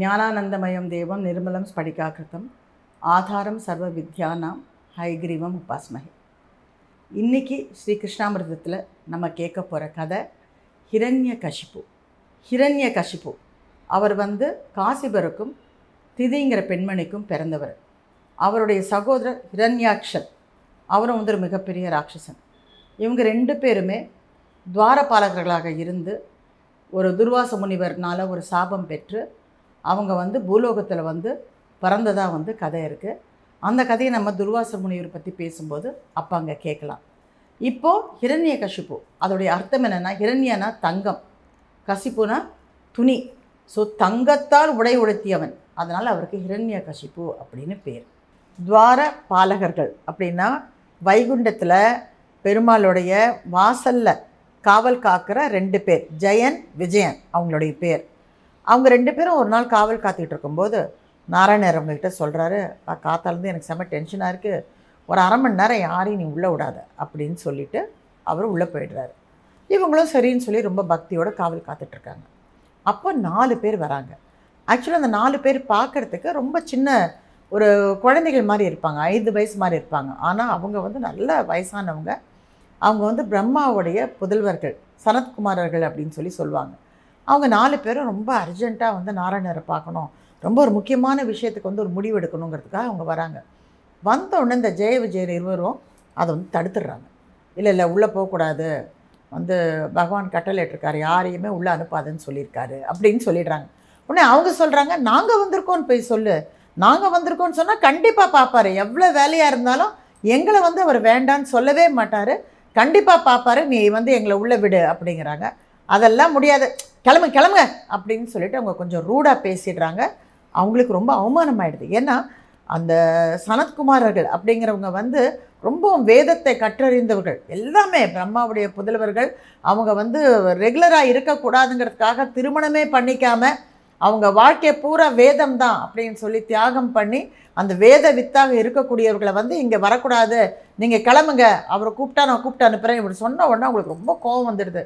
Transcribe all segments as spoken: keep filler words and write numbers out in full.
ஞானானந்தமயம் தேவம் நிர்மலம் ஸ்படிகாகிருத்தம் ஆதாரம் சர்வ வித்யானாம் ஹைகிரீவம் உபாஸ்மகி. இன்றைக்கி ஸ்ரீ கிருஷ்ணாமிர்தத்தில் நம்ம கேட்க போகிற கதை ஹிரண்ய கஷிப்பு. ஹிரண்ய கஷிப்பு அவர் வந்து காசிபருக்கும் திதிங்கிற பெண்மணிக்கும் பிறந்தவர். அவருடைய சகோதரர் ஹிரண்யாக்ஷன், அவரும் வந்து ஒரு மிகப்பெரிய ராட்சசன். இவங்க ரெண்டு பேருமே துவாரபாலகர்களாக இருந்து ஒரு துர்வாச முனிவர்னால் ஒரு சாபம் பெற்று அவங்க வந்து பூலோகத்தில் வந்து பறந்ததாக வந்து கதை இருக்குது. அந்த கதையை நம்ம துர்வாச முனிவர் பற்றி பேசும்போது அப்போ அங்கே கேட்கலாம். இப்போது ஹிரண்ய கஷிப்பு அதோடைய அர்த்தம் என்னென்னா, ஹிரண்யனா தங்கம், கஷிப்புனா துணி. ஸோ தங்கத்தால் உடை உடுத்தியவன், அதனால் அவருக்கு ஹிரண்ய கஷிப்பு அப்படின்னு பேர். துவார பாலகர்கள் அப்படின்னா வைகுண்டத்தில் பெருமாளுடைய வாசலில் காவல் காக்கிற ரெண்டு பேர், ஜெயன் விஜயன் அவங்களுடைய பேர். அவங்க ரெண்டு பேரும் ஒரு நாள் காவல் காத்துக்கிட்டு இருக்கும்போது நாராயணர் அவங்கள்கிட்ட சொல்கிறாரு, காத்தாலேருந்து எனக்கு செம்ம டென்ஷனாக இருக்குது, ஒரு அரை மணி நேரம் யாரையும் நீ உள்ளே விடாத அப்படின்னு சொல்லிவிட்டு அவர் உள்ளே போயிடுறாரு. இவங்களும் சரின்னு சொல்லி ரொம்ப பக்தியோடு காவல் காத்துட்ருக்காங்க. அப்போ நாலு பேர் வராங்க. ஆக்சுவலாக அந்த நாலு பேர் பார்க்குறதுக்கு ரொம்ப சின்ன ஒரு குழந்தைகள் மாதிரி இருப்பாங்க, ஐந்து வயசு மாதிரி இருப்பாங்க. ஆனால் அவங்க வந்து நல்ல வயசானவங்க. அவங்க வந்து பிரம்மாவுடைய புதல்வர்கள், சனத்குமாரர்கள் அப்படின்னு சொல்லி சொல்லுவாங்க. அவங்க நாலு பேரும் ரொம்ப அர்ஜெண்ட்டாக வந்து நாராயணரை பார்க்கணும், ரொம்ப ஒரு முக்கியமான விஷயத்துக்கு வந்து ஒரு முடிவு எடுக்கணுங்கிறதுக்காக அவங்க வராங்க. வந்தோடனே இந்த ஜெய விஜயர் இருவரும் அதை வந்து தடுத்துடுறாங்க. இல்லை இல்லை உள்ளே போகக்கூடாது, வந்து பகவான் கட்டளையிட்டிருக்காரு, யாரையுமே உள்ளே அனுப்பாதுன்னு சொல்லியிருக்காரு அப்படின்னு சொல்லிடுறாங்க. உடனே அவங்க சொல்கிறாங்க, நாங்கள் வந்திருக்கோன்னு போய் சொல்லு, நாங்கள் வந்திருக்கோன்னு சொன்னால் கண்டிப்பாக பார்ப்பார், எவ்வளோ வேலையாக இருந்தாலும் எங்களை வந்து அவர் வேண்டான்னு சொல்லவே மாட்டார், கண்டிப்பாக பார்ப்பார், நீ வந்து எங்களை உள்ளே விடு அப்படிங்கிறாங்க. அதெல்லாம் முடியாது, கிளம்பு கிளம்புங்க அப்படின்னு சொல்லிவிட்டு அவங்க கொஞ்சம் ரூடாக பேசிடுறாங்க. அவங்களுக்கு ரொம்ப அவமானமாயிடுது. ஏன்னா அந்த சனத்குமாரர்கள் அப்படிங்கிறவங்க வந்து ரொம்ப வேதத்தை கற்றறிந்தவர்கள், எல்லாமே பிரம்மாவுடைய புதல்வர்கள். அவங்க வந்து ரெகுலராக இருக்கக்கூடாதுங்கிறதுக்காக திருமணமே பண்ணிக்காமல் அவங்க வாழ்க்கை பூரா வேதம் தான் அப்படின்னு சொல்லி தியாகம் பண்ணி அந்த வேத வித்தாக இருக்கக்கூடியவர்களை வந்து இங்கே வரக்கூடாது, நீங்கள் கிளம்புங்க, அவரை கூப்பிட்டா நான் கூப்பிட்டு அனுப்புகிறேன் இப்படி சொன்ன உடனே அவங்களுக்கு ரொம்ப கோபம் வந்துடுது.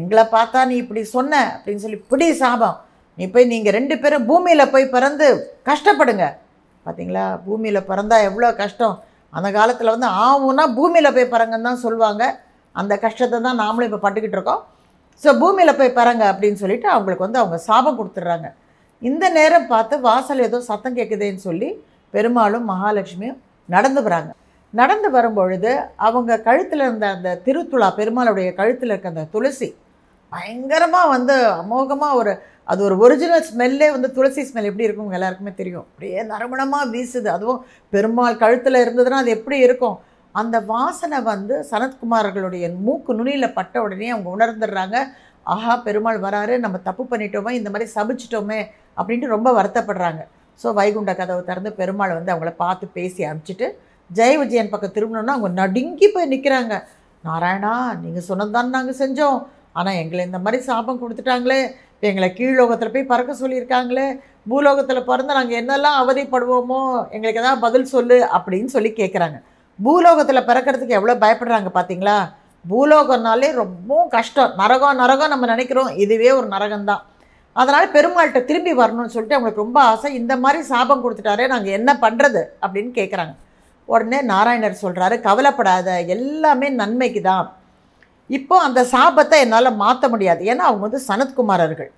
எங்களை பார்த்தா நீ இப்படி சொன்ன அப்படின்னு சொல்லி பிடி சாபம், நீ போய் நீங்கள் ரெண்டு பேரும் பூமியில் போய் பிறந்து கஷ்டப்படுங்க. பார்த்தீங்களா, பூமியில் பிறந்தால் எவ்வளோ கஷ்டம். அந்த காலத்தில் வந்து ஆவுன்னா பூமியில் போய் பிறங்கன்னு தான் சொல்லுவாங்க. அந்த கஷ்டத்தை தான் நாமளும் இப்போ பட்டுக்கிட்டு இருக்கோம். ஸோ பூமியில் போய் பிறங்க அப்படின்னு சொல்லிவிட்டு அவங்களுக்கு வந்து அவங்க சாபம் கொடுத்துட்றாங்க. இந்த நேரம் பார்த்து வாசல் ஏதோ சத்தம் கேட்குதேன்னு சொல்லி பெருமாளும் மகாலட்சுமியும் நடந்து வராங்க. நடந்து வரும்பொழுது அவங்க கழுத்தில் இருந்த அந்த திருத்துளா, பெருமாளுடைய கழுத்தில் இருக்க அந்த துளசி பயங்கரமாக வந்து அமோகமாக ஒரு அது ஒரு ஒரிஜினல் ஸ்மெல்லே வந்து துளசி ஸ்மெல் எப்படி இருக்குங்க எல்லாருக்குமே தெரியும். அப்படியே நறுமணமாக வீசுது. அதுவும் பெருமாள் கழுத்தில் இருந்ததுன்னா அது எப்படி இருக்கும். அந்த வாசனை வந்து சனத்குமாரர்களுடைய மூக்கு நுனியில் பட்ட உடனே அவங்க உணர்ந்துடுறாங்க. ஆஹா, பெருமாள் வராரு, நம்ம தப்பு பண்ணிட்டோமே, இந்த மாதிரி சபிச்சிட்டோமே அப்படின்ட்டு ரொம்ப வருத்தப்படுறாங்க. ஸோ வைகுண்ட கதவை திறந்து பெருமாள் வந்து அவங்கள பார்த்து பேசி அனுப்பிச்சிட்டு ஜெய விஜயன் பக்கம் திரும்பணுன்னா அவங்க நடுங்கி போய் நிற்கிறாங்க. நாராயணா, நீங்கள் சொன்னதுதான் நாங்கள் செஞ்சோம், ஆனால் எங்களை இந்த மாதிரி சாபம் கொடுத்துட்டாங்களே, எங்களை கீழ்லோகத்தில் போய் பறக்க சொல்லியிருக்காங்களே, பூலோகத்தில் பிறந்து நாங்கள் என்னெல்லாம் அவதிப்படுவோமோ எங்களுக்கு எதாவது பதில் சொல்லு அப்படின்னு சொல்லி கேட்குறாங்க. பூலோகத்தில் பிறக்கிறதுக்கு எவ்வளோ பயப்படுறாங்க பார்த்தீங்களா. பூலோகம்னாலே ரொம்ப கஷ்டம், நரகம் நரகம் நம்ம நினைக்கிறோம், இதுவே ஒரு நரகம்தான். அதனால் பெருமாள்கிட்ட திரும்பி வரணும்னு சொல்லிட்டு அவங்களுக்கு ரொம்ப ஆசை. இந்த மாதிரி சாபம் கொடுத்துட்டாரே, நாங்கள் என்ன பண்ணுறது அப்படின்னு கேட்குறாங்க. உடனே நாராயணர் சொல்கிறாரு, கவலைப்படாத, எல்லாமே நன்மைக்கு தான். இப்போ அந்த சாபத்தை என்னால் மாற்ற முடியாது, ஏன்னா அவங்க வந்து சனத்குமாரர்கள்,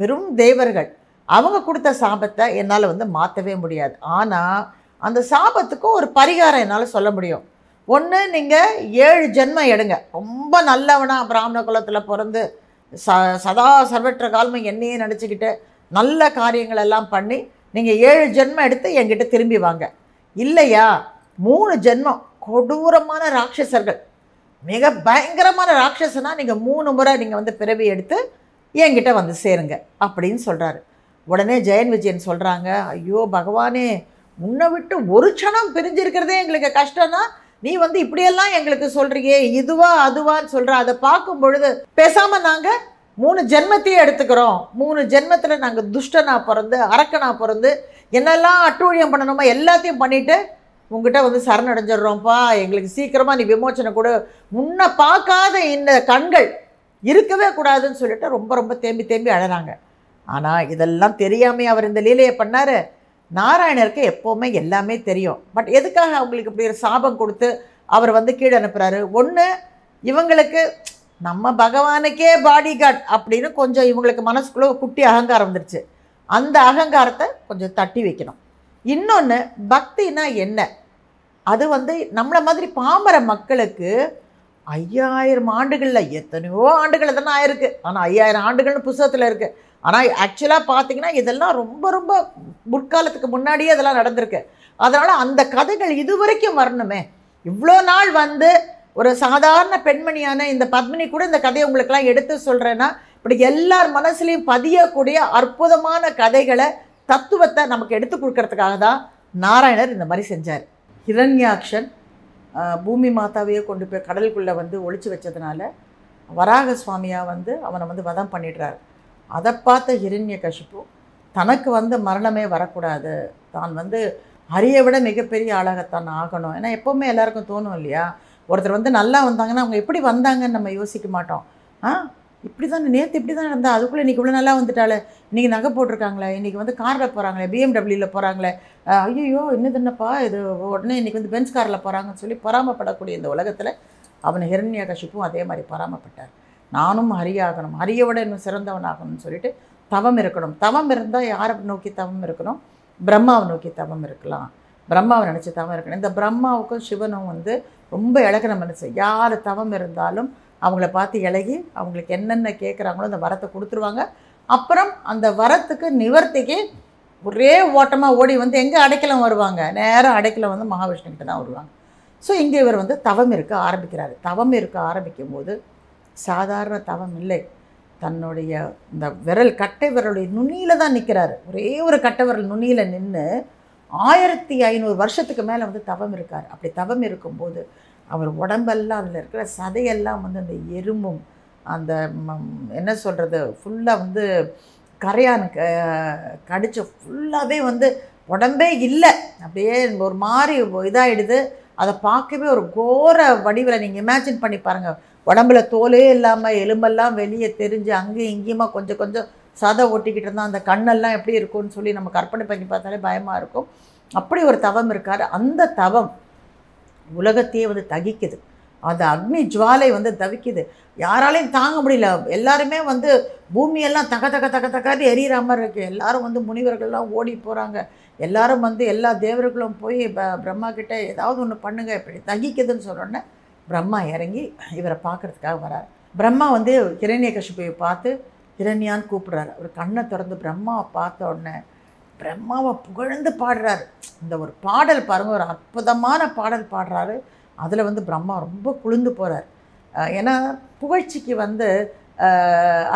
பெரும் தேவர்கள், அவங்க கொடுத்த சாபத்தை என்னால் வந்து மாற்றவே முடியாது. ஆனால் அந்த சாபத்துக்கும் ஒரு பரிகாரம் என்னால் சொல்ல முடியும். ஒன்று, நீங்கள் ஏழு ஜென்மம் எடுங்க, ரொம்ப நல்லவனா பிராமண குலத்தில் பிறந்து ச சதா சர்வற்ற காலமும் என்னையே நினச்சிக்கிட்டு நல்ல காரியங்களெல்லாம் பண்ணி நீங்கள் ஏழு ஜென்மம் எடுத்து என்கிட்ட திரும்பி வாங்க. இல்லையா, மூணு ஜென்மம் கொடூரமான ராட்சசர்கள், மிக பயங்கரமான ராட்சசனா நீங்கள் மூணு முறை நீங்கள் வந்து பிறவி எடுத்து என்கிட்ட வந்து சேருங்க அப்படின்னு சொல்கிறாரு. உடனே ஜெயன் விஜயன் சொல்கிறாங்க, ஐயோ பகவானே, உன்னை விட்டு ஒரு க்ஷணம் பிரிஞ்சிருக்கிறதே எங்களுக்கு கஷ்டம்னா நீ வந்து இப்படியெல்லாம் எங்களுக்கு சொல்கிறியே, இதுவா அதுவான்னு சொல்கிற, அதை பார்க்கும் பொழுது பேசாமல் நாங்கள் மூணு ஜென்மத்தையே எடுத்துக்கிறோம், மூணு ஜென்மத்தில் நாங்கள் துஷ்டனாக பிறந்து அரக்கனாக பிறந்து என்னெல்லாம் அட்டூழியம் பண்ணணுமோ எல்லாத்தையும் பண்ணிவிட்டு உங்ககிட்ட வந்து சரணடைஞ்சிடுறோம்ப்பா, எங்களுக்கு சீக்கிரமாக நீ விமோச்சனை கொடு, முன்ன பார்க்காத இந்த கண்கள் இருக்கவே கூடாதுன்னு சொல்லிட்டு ரொம்ப ரொம்ப தேம்பி தேம்பி அழறாங்க. ஆனால் இதெல்லாம் தெரியாமல் அவர் இந்த லீலையை பண்ணார். நாராயணருக்கு எப்போவுமே எல்லாமே தெரியும். பட் எதுக்காக அவங்களுக்கு இப்படி ஒரு சாபம் கொடுத்து அவர் வந்து கீழே அனுப்புகிறாரு? ஒன்று, இவங்களுக்கு நம்ம பகவானுக்கே பாடி கார்ட் அப்படின்னு கொஞ்சம் இவங்களுக்கு மனசுக்குள்ளே குட்டி அகங்காரம் வந்துடுச்சு. அந்த அகங்காரத்தை கொஞ்சம் தட்டி வைக்கணும். இன்னொன்று, பக்தினா என்ன? அது வந்து நம்மளை மாதிரி பாமர மக்களுக்கு ஐயாயிரம் ஆண்டுகளில் எத்தனையோ ஆண்டுகள் தானே ஆயிருக்கு. ஆனால் ஐயாயிரம் ஆண்டுகள்னு புத்தகத்தில் இருக்குது. ஆனால் ஆக்சுவலாக பார்த்திங்கன்னா இதெல்லாம் ரொம்ப ரொம்ப முற்காலத்துக்கு முன்னாடியே இதெல்லாம் நடந்திருக்கு. அதனால் அந்த கதைகள் இது வரைக்கும் வரணுமே. இவ்வளோ நாள் வந்து ஒரு சாதாரண பெண்மணியான இந்த பத்மினி கூட இந்த கதையை உங்களுக்கெல்லாம் எடுத்து சொல்கிறேன்னா, இப்படி எல்லார் மனசுலையும் பதியக்கூடிய அற்புதமான கதைகளை, தத்துவத்தை நமக்கு எடுத்து கொடுக்கறதுக்காக தான் நாராயணர் இந்த மாதிரி செஞ்சார். ஹிரண்யாக்ஷன் பூமி மாதாவையே கொண்டு போய் கடலுக்குள்ளே வந்து ஒழிச்சு வச்சதுனால வராக சுவாமியாக வந்து அவனை வந்து வதம் பண்ணிடுறார். அதை பார்த்த ஹிரண்யகசிப்பு தனக்கு வந்து மரணமே வரக்கூடாது, தான் வந்து அரிய விட மிகப்பெரிய ஆளாகத்தான் ஆகணும். ஏன்னா எப்போவுமே எல்லாருக்கும் தோணும் இல்லையா, ஒருத்தர் வந்து நல்லா வந்தாங்கன்னா அவங்க எப்படி வந்தாங்கன்னு நம்ம யோசிக்க மாட்டோம். ஆ, இப்படி தான், நேற்று இப்படி தான் நடந்தால், அதுக்குள்ளே இன்றைக்கி இவ்வளோ நல்லா வந்துட்டாலே, இன்றைக்கி நகை போட்டிருக்காங்களே, இன்றைக்கி வந்து காரில் போகிறாங்களே, பிஎம்டபிள்யூவில் போகிறாங்களே, ஐயோ இன்னும் தின்னப்பா இது உடனே இன்றைக்கி வந்து பென்ஸ் காரில் போகிறாங்கன்னு சொல்லி பொறாமப்படக்கூடிய இந்த உலகத்தில் அவன் ஹிரண்யகசிப்பும் அதே மாதிரி பொறாமப்பட்டார். நானும் ஹரியாகணும், ஹரியோட இன்னும் சிறந்தவனாகணும்னு சொல்லிட்டு தவம் இருக்கணும். தவம் இருந்தால் யாரை நோக்கி தவம் இருக்கணும்? பிரம்மாவை நோக்கி தவம் இருக்கலாம், பிரம்மாவை நினச்சி தவம் இருக்கணும். இந்த பிரம்மாவுக்கும் சிவனும் வந்து ரொம்ப இழகிற மனசு. யார் தவம் இருந்தாலும் அவங்கள பார்த்து இழகி அவங்களுக்கு என்னென்ன கேட்குறாங்களோ அந்த வரத்தை கொடுத்துருவாங்க. அப்புறம் அந்த வரத்துக்கு நிவர்த்திக்கு ஒரே ஓட்டமாக ஓடி வந்து எங்கே அடைக்கலம் வருவாங்க? நேரம் அடைக்கலம் வந்து மகாவிஷ்ணுக்கிட்ட தான் வருவாங்க. ஸோ இங்கே இவர் வந்து தவம் இருக்க ஆரம்பிக்கிறாரு. தவம் இருக்க ஆரம்பிக்கும் போது சாதாரண தவம் இல்லை, தன்னுடைய இந்த விரல் கட்டை விரலுடைய நுனியில் தான் நிற்கிறாரு. ஒரே ஒரு கட்டை விரல் நுனியில் நின்று ஆயிரத்தி ஐநூறு வருஷத்துக்கு மேலே வந்து தவம் இருக்கார். அப்படி தவம் இருக்கும்போது அவர் உடம்பெல்லாம் அதில் இருக்கிற சதையெல்லாம் வந்து அந்த எறும்பும் அந்த என்ன சொல்கிறது ஃபுல்லாக வந்து கரையான் க கடிச்சு ஃபுல்லாகவே வந்து உடம்பே இல்லை, அப்படியே ஒரு மாதிரி இதாகிடுது. அதை பார்க்கவே ஒரு கோர வடிவில் நீங்கள் இமேஜின் பண்ணி பாருங்கள். உடம்புல தோலே இல்லாமல் எலும்பெல்லாம் வெளியே தெரிஞ்சு அங்கேயும் இங்கேயுமா கொஞ்சம் கொஞ்சம் சதை ஓட்டிக்கிட்டு இருந்தால் அந்த கண்ணெல்லாம் எப்படி இருக்கும்னு சொல்லி நம்ம கற்பனை பண்ணி பார்த்தாலே பயமாக இருக்கும். அப்படி ஒரு தவம் இருக்கார். அந்த தவம் உலகத்தையே வந்து தகிக்குது. அந்த அக்னி ஜுவாலை வந்து தவிக்குது. யாராலையும் தாங்க முடியல. எல்லாருமே வந்து பூமியெல்லாம் தக தக தக தக்காது எரியிற மாதிரி இருக்குது. எல்லோரும் வந்து முனிவர்கள்லாம் ஓடி போகிறாங்க. எல்லாரும் வந்து எல்லா தேவர்களும் போய் பிரம்மா கிட்டே ஏதாவது ஒன்று பண்ணுங்கள், இப்படி தகிக்குதுன்னு சொன்னோன்னே பிரம்மா இறங்கி இவரை பார்க்குறதுக்காக வராரு. பிரம்மா வந்து ஹிரண்யகசிபுவை பார்த்து ஹிரண்யான்னு கூப்பிட்றாரு. அவர் கண்ணை திறந்து பிரம்மாவை பார்த்த உடனே பிரம்மாவை புகழ்ந்து பாடுறாரு. இந்த ஒரு பாடல் பாருங்கள், ஒரு அற்புதமான பாடல் பாடுறாரு. அதில் வந்து பிரம்மா ரொம்ப குளிர்ந்து போகிறார். ஏன்னா புகழ்ச்சிக்கு வந்து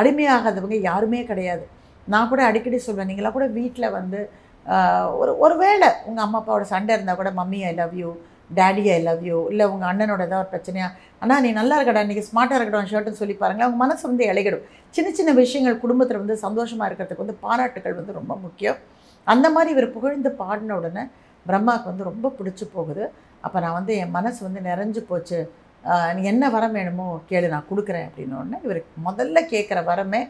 அடிமையாகாதவங்க யாருமே கிடையாது. நான் கூட அடிக்கடி சொல்வேன், நீங்களாம் கூட வீட்டில் வந்து ஒரு ஒரு வேளை உங்கள் அம்மா அப்பாவோட சண்டை இருந்தால் கூட mummy I love you, daddy I love you, இல்லை உங்கள் அண்ணனோட ஏதாவது ஒரு பிரச்சனையா, ஆனால் நீ நல்லா இருக்கடா, இன்றைக்கி ஸ்மார்ட்டாக இருக்கட்டும் ஷர்ட்டுன்னு சொல்லி பாருங்களேன், அவங்க மனசு வந்து இழகிடும். சின்ன சின்ன விஷயங்கள் குடும்பத்தில் வந்து சந்தோஷமாக இருக்கிறதுக்கு வந்து பாராட்டுகள் வந்து ரொம்ப முக்கியம். அந்த மாதிரி இவர் புகழ்ந்து பாடின உடனே பிரம்மாவுக்கு வந்து ரொம்ப பிடிச்சி போகுது. அப்போ நான் வந்து என் மனசு வந்து நிறைஞ்சு போச்சு, நீ என்ன வரம் வேணுமோ கேளு, நான் கொடுக்குறேன் அப்படின்னோடனே இவருக்கு முதல்ல கேட்குற வரமே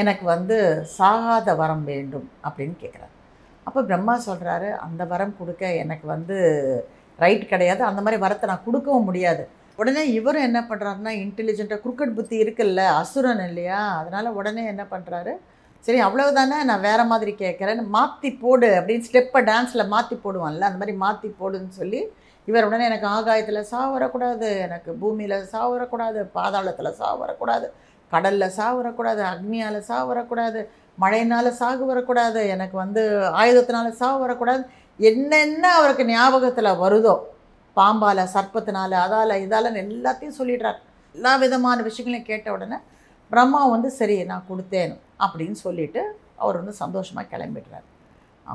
எனக்கு வந்து சாகாத வரம் வேண்டும் அப்படின்னு கேட்குறாரு. அப்போ பிரம்மா சொல்கிறாரு, அந்த வரம் கொடுக்க எனக்கு வந்து ரைட் கிடையாது, அந்த மாதிரி வரத்தை நான் கொடுக்கவும் முடியாது. உடனே இவரும் என்ன பண்ணுறாருன்னா, இன்டெலிஜென்ட்டாக குறுக்கட் புத்தி இருக்குல்ல, அசுரன் இல்லையா, அதனால் உடனே என்ன பண்ணுறாரு, சரி அவ்வளவுதானே நான் வேறு மாதிரி கேட்குறேன்னு மாற்றி போடு அப்படின்னு ஸ்டெப்பை டான்ஸில் மாற்றி போடுவான்ல, அந்த மாதிரி மாற்றி போடுன்னு சொல்லி இவர் உடனே எனக்கு ஆகாயத்தில் சாவு வரக்கூடாது, எனக்கு பூமியில் சாவு வரக்கூடாது, பாதாளத்தில் சாவு வரக்கூடாது, கடலில் சாவு வரக்கூடாது, அக்னியால் சாவு வரக்கூடாது, மழையினால் சாகு வரக்கூடாது, எனக்கு வந்து ஆயுதத்தினால சாவு வரக்கூடாது, என்னென்ன அவருக்கு ஞாபகத்தில் வருதோ, பாம்பால் சர்ப்பத்தினால் அதால் இதாலன்னு எல்லாத்தையும் சொல்லிடுறார். எல்லா விதமான விஷயங்களையும் கேட்ட உடனே பிரம்மா வந்து சரி நான் கொடுத்தேன் அப்படின்னு சொல்லிவிட்டு அவர் வந்து சந்தோஷமாக கிளம்பிடுறார்.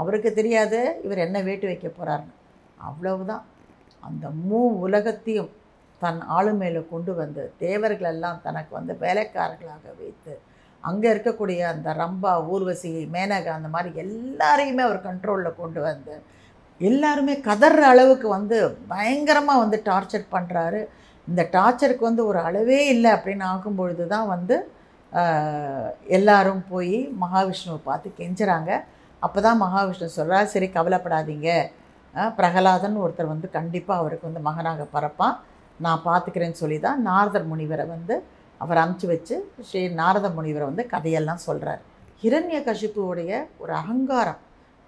அவருக்கு தெரியாது இவர் என்ன வேட்டு வைக்க போகிறாருன்னு. அவ்வளவுதான், அந்த மூ உலகத்தையும் தன் ஆளுமையில் கொண்டு வந்து தேவர்களெல்லாம் தனக்கு வந்து வேலைக்காரர்களாக வைத்து அங்கே இருக்கக்கூடிய அந்த ரம்பா, ஊர்வசி, மேனகா, அந்த மாதிரி எல்லாரையுமே அவர் கண்ட்ரோலில் கொண்டு வந்து எல்லாருமே கதற அளவுக்கு வந்து பயங்கரமாக வந்து டார்ச்சர் பண்ணுறாரு. இந்த டார்ச்சருக்கு வந்து ஒரு அளவே இல்லை அப்படின்னு ஆகும்பொழுது தான் வந்து எல்லாரும் போய் மகாவிஷ்ணுவை பார்த்து கெஞ்சுறாங்க. அப்போ தான் மகாவிஷ்ணு சொல்கிறார், சரி கவலைப்படாதீங்க, பிரகலாதன் ஒருத்தர் வந்து கண்டிப்பாக அவருக்கு வந்து மகனாக பறப்பான், நான் பார்த்துக்கிறேன்னு சொல்லி தான் நாரதர் முனிவரை வந்து அவர் அமுச்சு வச்சு ஸ்ரீ நாரத முனிவரை வந்து கதையெல்லாம் சொல்கிறார். ஹிரண்ய கஷிப்புவுடைய ஒரு அகங்காரம்,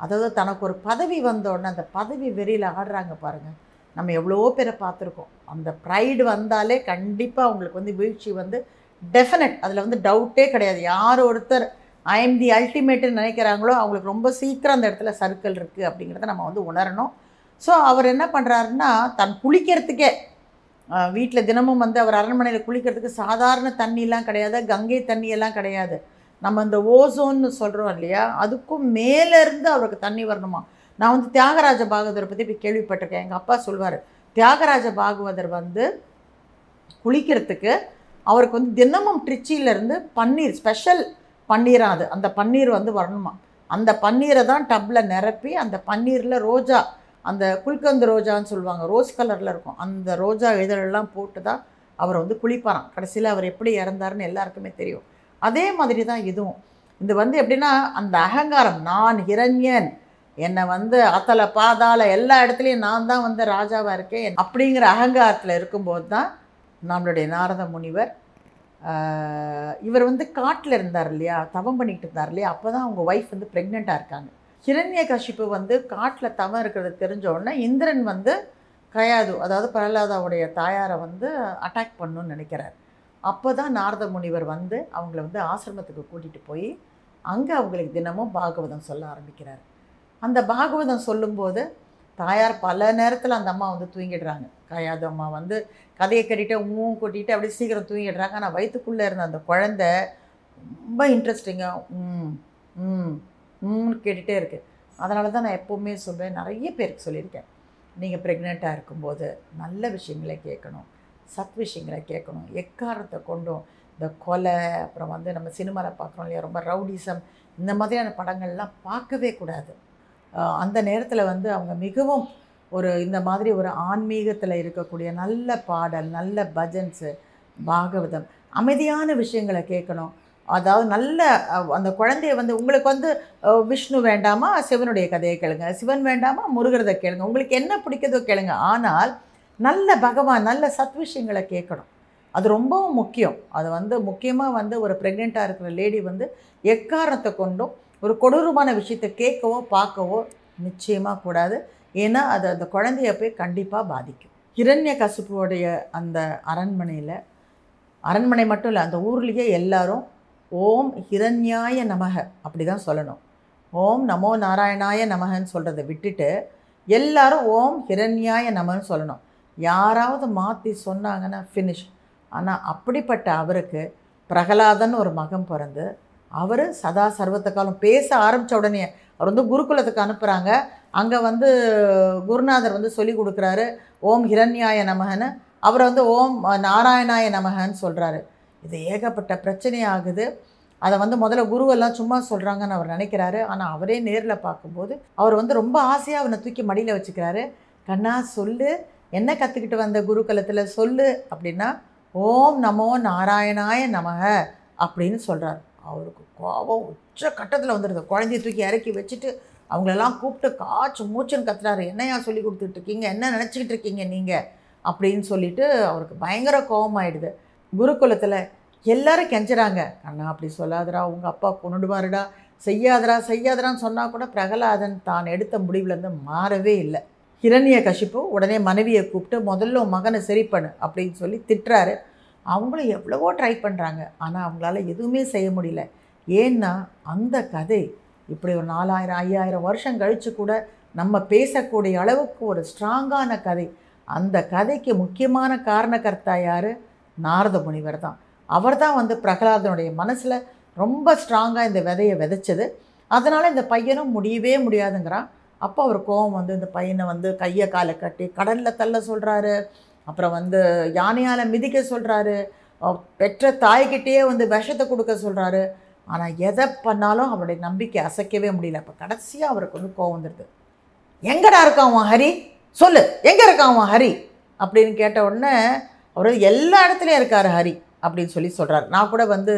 அதாவது தனக்கு ஒரு பதவி வந்தோடனே அந்த பதவி வெறியில் ஆடுறாங்க பாருங்கள். நம்ம எவ்வளோ பேரை பார்த்துருக்கோம், அந்த ப்ரைடு வந்தாலே கண்டிப்பாக அவங்களுக்கு வந்து வீழ்ச்சி வந்து டெஃபினட், அதில் வந்து டவுட்டே கிடையாது. யார் ஒருத்தர் ஐ எம் தி அல்டிமேட்டுன்னு நினைக்கிறாங்களோ அவங்களுக்கு ரொம்ப சீக்கிரம் அந்த இடத்துல சர்க்கிள் இருக்குது அப்படிங்கிறத நம்ம வந்து உணரணும். ஸோ அவர் என்ன பண்ணுறாருன்னா, தன் குளிக்கிறதுக்கே வீட்டில் தினமும் வந்து அவர் அரண்மனையில் குளிக்கிறதுக்கு சாதாரண தண்ணிலாம் கிடையாது, கங்கை தண்ணியெல்லாம் கிடையாது, நம்ம இந்த ஓசோன்னு சொல்கிறோம் இல்லையா, அதுக்கும் மேலேருந்து அவருக்கு தண்ணி வரணுமா. நான் வந்து தியாகராஜ பாகவதரை பற்றி இப்போ கேள்விப்பட்டிருக்கேன். எங்கள் அப்பா சொல்வார், தியாகராஜ பாகவதர் வந்து குளிக்கிறதுக்கு அவருக்கு வந்து தினமும் ட்ரிச்சியிலேருந்து பன்னீர், ஸ்பெஷல் பன்னீராக அது, அந்த பன்னீர் வந்து வரணுமா. அந்த பன்னீரை தான் டப்பில் நிரப்பி அந்த பன்னீரில் ரோஜா, அந்த குல்கந்து ரோஜான்னு சொல்லுவாங்க, ரோஸ் கலரில் இருக்கும், அந்த ரோஜா இதழெல்லாம் போட்டு தான் அவர் வந்து குளிப்பாராம். கடைசியில் அவர் எப்படி இறந்தாருன்னு எல்லாருக்குமே தெரியும். அதே மாதிரி தான் இதுவும். இது வந்து எப்படின்னா, அந்த அகங்காரம், நான் ஹிரண்யன், என்னை வந்து அத்தல பாதாள எல்லா இடத்துலையும் நான் தான் வந்து ராஜாவாக இருக்கேன் அப்படிங்கிற அகங்காரத்தில் இருக்கும்போது தான் நம்மளுடைய நாரத முனிவர், இவர் வந்து காட்டில் இருந்தார் இல்லையா, தவம் பண்ணிக்கிட்டு இருந்தார் இல்லையா, அப்போ தான் அவங்க ஒய்ஃப் வந்து ப்ரெக்னெண்ட்டாக இருக்காங்க. ஹிரண்ய கஷிப்பு வந்து காட்டில் தவம் இருக்கிறது தெரிஞ்சோடனே இந்திரன் வந்து கயாது, அதாவது பிரகலாதாவுடைய தாயாரை வந்து அட்டாக் பண்ணணும்னு நினைக்கிறார். அப்போ தான் நாரத முனிவர் வந்து அவங்கள வந்து ஆசிரமத்துக்கு கூட்டிகிட்டு போய் அங்கே அவங்களுக்கு தினமும் பாகவதம் சொல்ல ஆரம்பிக்கிறார். அந்த பாகவதம் சொல்லும்போது தாயார் பல நேரத்தில் அந்த அம்மா வந்து தூங்கிடுறாங்க. கயாது அம்மா வந்து கதையை கட்டிட்டு ஊம் கொட்டிட்டு அப்படியே சீக்கிரம் தூங்கிடுறாங்க. ஆனால் வயிற்றுக்குள்ளே இருந்த அந்த குழந்தை ரொம்ப இன்ட்ரெஸ்டிங்காக ம் ம் ம் கேட்டுகிட்டே இருக்குது. அதனால தான் நான் எப்போவுமே சொல்வேன், நிறைய பேருக்கு சொல்லியிருக்கேன், நீங்கள் ப்ரெக்னெண்ட்டாக இருக்கும்போது நல்ல விஷயங்களை கேட்கணும், சத் விஷயங்களை கேட்கணும். எக்காரணத்தை கொண்டும் இந்த கொலை, அப்புறம் வந்து நம்ம சினிமாவில் பார்க்குறோம் இல்லையா, ரொம்ப ரவுடிசம், இந்த மாதிரியான படங்கள்லாம் பார்க்கவே கூடாது. அந்த நேரத்தில் வந்து அவங்க மிகவும் ஒரு இந்த மாதிரி ஒரு ஆன்மீகத்தில் இருக்கக்கூடிய நல்ல பாடல், நல்ல பஜன்ஸு, பாகவதம், அமைதியான விஷயங்களை கேட்கணும். அதாவது நல்ல அந்த குழந்தைய வந்து, உங்களுக்கு வந்து விஷ்ணு வேண்டாமா சிவனுடைய கதையை கேளுங்க, சிவன் வேண்டாமா முருகரதை கேளுங்க, உங்களுக்கு என்ன பிடிக்கிறதோ கேளுங்க. ஆனால் நல்ல பகவான், நல்ல சத் விஷயங்களை கேட்கணும். அது ரொம்பவும் முக்கியம். அது வந்து முக்கியமாக வந்து ஒரு ப்ரெக்னெண்ட்டாக இருக்கிற லேடி வந்து எக்காரணத்தை கொண்டும் ஒரு கொடூரமான விஷயத்தை கேட்கவோ பார்க்கவோ நிச்சயமாக கூடாது. ஏன்னா அது அந்த குழந்தைய போய் கண்டிப்பாக பாதிக்கும். ஹிரண்ய கசிப்புடைய அந்த அரண்மனையில், அரண்மனை மட்டும் இல்லை, அந்த ஊர்லேயே எல்லாரும் ஓம் ஹிரண்யாய நமக அப்படி தான் சொல்லணும். ஓம் நமோ நாராயணாய நமகன்னு சொல்கிறத விட்டுட்டு எல்லாரும் ஓம் ஹிரண்யாய நமன்னு சொல்லணும். யாராவது மாற்றி சொன்னாங்கன்னா ஃபினிஷ். ஆனால் அப்படிப்பட்ட அவருக்கு பிரகலாதன் ஒரு மகன் பிறந்து அவர் சதா சர்வத்த காலம் பேச ஆரம்பித்த உடனே அவர் வந்து குருகுலத்துக்கு அனுப்புகிறாங்க. அங்கே வந்து குருநாதர் வந்து சொல்லி கொடுக்குறாரு ஓம் ஹிரண்யாய நமகன்னு. அவரை வந்து ஓம் நாராயணாய நமகன்னு சொல்கிறாரு. இது ஏகப்பட்ட பிரச்சனையாகுது. அதை வந்து முதல்ல குருவெல்லாம் சும்மா சொல்கிறாங்கன்னு அவர் நினைக்கிறாரு. ஆனால் அவரே நேரில் பார்க்கும்போது அவர் வந்து ரொம்ப ஆசையாக அவனை தூக்கி மடியில் வச்சுக்கிறாரு. கண்ணா சொல்லு, என்ன கற்றுக்கிட்டு வந்த குருகுலத்தில் சொல்லு அப்படின்னா ஓம் நமோ நாராயணாய நமக அப்படின்னு சொல்கிறார். அவருக்கு கோபம் உச்ச கட்டத்தில் வந்துடுது. குழந்தைய தூக்கி இறக்கி வச்சுட்டு அவங்களெல்லாம் கூப்பிட்டு காய்ச்சி மூச்சுன்னு கத்துறாரு. என்னையா சொல்லி கொடுத்துட்டு இருக்கீங்க, என்ன நினச்சிக்கிட்டு இருக்கீங்க நீங்கள் அப்படின்னு சொல்லிட்டு அவருக்கு பயங்கர கோபமாயிடுது. குருகுலத்தில் எல்லாரும் கெஞ்சுறாங்க, கண்ணா அப்படி சொல்லாதடா, உங்கள் அப்பா கொண்டுடுவாருடா, செய்யாதடா செய்யாதடான்னு சொன்னால் கூட பிரகலாதன் தான் எடுத்த முடிவுலேருந்து மாறவே இல்லை. ஹிரண்ய கஷிப்பு உடனே மனைவியை கூப்பிட்டு முதல்ல மகனை சரி பண்ணு அப்படின்னு சொல்லி திட்டுறாரு. அவங்களும் எவ்வளவோ ட்ரை பண்ணுறாங்க, ஆனால் அவங்களால எதுவுமே செய்ய முடியல. ஏன்னா அந்த கதை இப்படி ஒரு நாலாயிரம் ஐயாயிரம் வருஷம் கழித்து கூட நம்ம பேசக்கூடிய அளவுக்கு ஒரு ஸ்ட்ராங்கான கதை. அந்த கதைக்கு முக்கியமான காரணகர்த்தா யார்? நாரத முனிவர் தான். அவர் தான் வந்து பிரகலாதனுடைய மனசில் ரொம்ப ஸ்ட்ராங்காக இந்த விதையை விதைச்சது. அதனால் இந்த பையனும் முடியவே முடியாதுங்கிறான். அப்போ அவர் கோவம் வந்து இந்த பையனை வந்து கையை காலை கட்டி கடலில் தள்ள சொல்கிறாரு, அப்புறம் வந்து யானையால் மிதிக்க சொல்கிறாரு, பெற்ற தாய்கிட்டேயே வந்து விஷத்தை கொடுக்க சொல்கிறாரு. ஆனால் எதை பண்ணாலும் அவருடைய நம்பிக்கை அசைக்கவே முடியல. அப்போ கடைசியாக அவருக்கு வந்து கோவம் வந்துடுது. எங்கடா இருக்கான் அவன் ஹரி, சொல்லு எங்கே இருக்கான் அவன் ஹரி அப்படின்னு கேட்ட உடனே அவர் எல்லா இடத்துலையும் இருக்கார் ஹரி அப்படின்னு சொல்லி சொல்கிறார். நான் கூட வந்து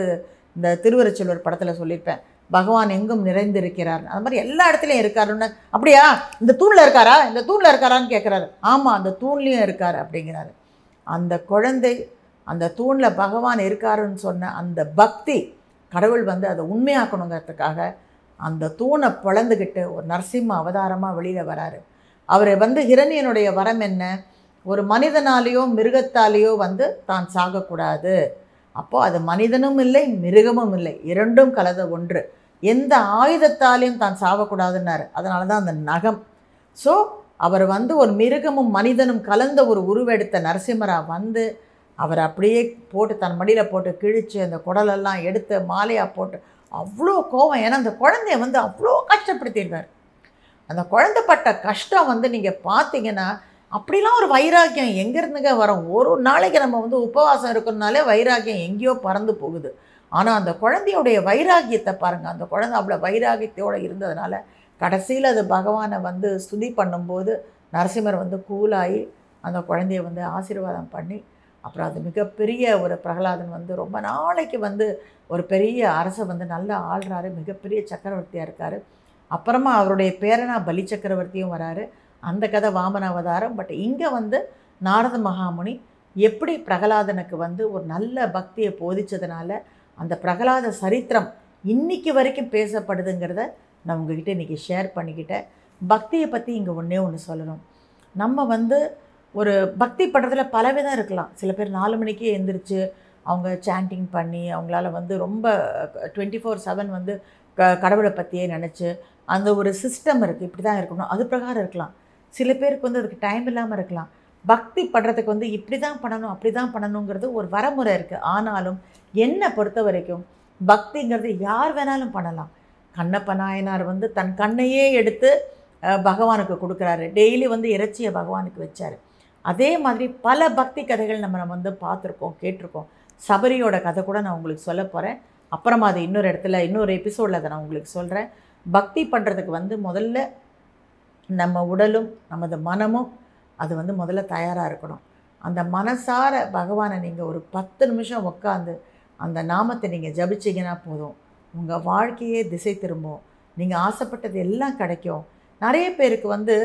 இந்த திருவருச்செல்வர் படத்தில் சொல்லியிருப்பேன், பகவான் எங்கும் நிறைந்திருக்கிறார். அது மாதிரி எல்லா இடத்துலையும் இருக்காருன்னு. அப்படியா, இந்த தூணில் இருக்காரா, இந்த தூணில் இருக்காரான்னு கேட்குறாரு. ஆமாம், அந்த தூண்லேயும் இருக்கார் அப்படிங்கிறாரு. அந்த குழந்தை அந்த தூணில் பகவான் இருக்காருன்னு சொன்ன அந்த பக்தி, கடவுள் வந்து அதை உண்மையாக்கணுங்கிறதுக்காக அந்த தூணை பிளந்துக்கிட்டு ஒரு நரசிம்ம அவதாரமாக வெளியில் வராரு. அவர் வந்து ஹிரண்யனுடைய வரம் என்ன, ஒரு மனிதனாலேயோ மிருகத்தாலேயோ வந்து தான் சாகக்கூடாது. அப்போது அது மனிதனும் இல்லை மிருகமும் இல்லை, இரண்டும் கலந்த ஒன்று. எந்த ஆயுதத்தாலையும் தான் சாகக்கூடாதுன்னாரு. அதனால தான் அந்த நகம். ஸோ அவர் வந்து ஒரு மிருகமும் மனிதனும் கலந்த ஒரு உருவெடுத்த நரசிம்மராக வந்து அவர் அப்படியே போட்டு தன் மடியில் போட்டு கிழித்து அந்த குடலெல்லாம் எடுத்து மாலையாக போட்டு அவ்வளோ கோபம். ஏன்னா அந்த குழந்தைய வந்து அவ்வளோ கஷ்டப்படுத்தியிருக்கார். அந்த குழந்தைப்பட்ட கஷ்டம் வந்து நீங்கள் பார்த்தீங்கன்னா அப்படிலாம் ஒரு வைராக்கியம் எங்கேருந்துங்க வரும்? ஒரு நாளைக்கு நம்ம வந்து உபவாசம் இருக்கணும்னாலே வைராக்கியம் எங்கேயோ பறந்து போகுது. ஆனால் அந்த குழந்தையுடைய வைராக்கியத்தை பாருங்கள். அந்த குழந்தை அவ்வளோ வைராக்கியத்தோடு இருந்ததுனால கடைசியில் அது பகவானை வந்து ஸ்துதி பண்ணும்போது நரசிம்மர் வந்து கூலாகி அந்த குழந்தைய வந்து ஆசீர்வாதம் பண்ணி அப்புறம் அது மிகப்பெரிய ஒரு பிரகலாதன் வந்து ரொம்ப நாளைக்கு வந்து ஒரு பெரிய அரசை வந்து நல்லா ஆள்றாரு, மிகப்பெரிய சக்கரவர்த்தியாக இருக்கார். அப்புறமா அவருடைய பேரனா பலி சக்கரவர்த்தியும் வராரு. அந்த கதை வாமன அவதாரம். பட் இங்கே வந்து நாரத மகாமுனி எப்படி பிரகலாதனுக்கு வந்து ஒரு நல்ல பக்தியை போதித்ததுனால அந்த பிரகலாத சரித்திரம் இன்றைக்கி வரைக்கும் பேசப்படுதுங்கிறத நான் உங்ககிட்ட இன்றைக்கி ஷேர் பண்ணிக்கிட்டேன். பக்தியை பற்றி இங்கே ஒன்றே ஒன்று சொல்லணும். நம்ம வந்து ஒரு பக்தி படுறதுல பலவிதம் இருக்கலாம். சில பேர் நாலு மணிக்கே எழுந்திரிச்சு அவங்க சாண்டிங் பண்ணி அவங்களால வந்து ரொம்ப டுவெண்ட்டி ஃபோர் செவன் வந்து க கடவுளை பற்றியே நினச்சி அந்த ஒரு சிஸ்டம் இருக்குது, இப்படி தான் இருக்கணும், அது பிரகாரம் இருக்கலாம். சில பேருக்கு வந்து அதுக்கு டைம் இல்லாமல் இருக்கலாம். பக்தி படுறதுக்கு வந்து இப்படி தான் பண்ணணும் அப்படி தான் பண்ணணுங்கிறது ஒரு வரமுறை இருக்குது. ஆனாலும் என்னை பொறுத்த வரைக்கும் பக்திங்கிறது யார் வேணாலும் பண்ணலாம். கண்ணப்ப நாயனார் வந்து தன் கண்ணையே எடுத்து பகவானுக்கு கொடுக்குறாரு, டெய்லி வந்து இறைச்சியை பகவானுக்கு வச்சார். அதே மாதிரி பல பக்தி கதைகள் நம்ம நம்ம வந்து பார்த்துருக்கோம், கேட்டிருக்கோம். சபரியோட கதை கூட நான் உங்களுக்கு சொல்ல போகிறேன். அப்புறமா அது இன்னொரு இடத்துல இன்னொரு எபிசோடில் அதை நான் உங்களுக்கு சொல்கிறேன். பக்தி பண்ணுறதுக்கு வந்து முதல்ல நம்ம உடலும் நமது மனமும் அது வந்து முதல்ல தயாராக இருக்கணும். அந்த மனசார பகவானை நீங்கள் ஒரு பத்து நிமிஷம் உட்காந்து அந்த நாமத்தை நீங்கள் ஜபிச்சிங்கன்னா போதும், உங்கள் வாழ்க்கையே திசை திரும்பும். நீங்கள் ஆசைப்பட்டது எல்லாம் கிடைக்கும். நிறைய பேருக்கு வந்து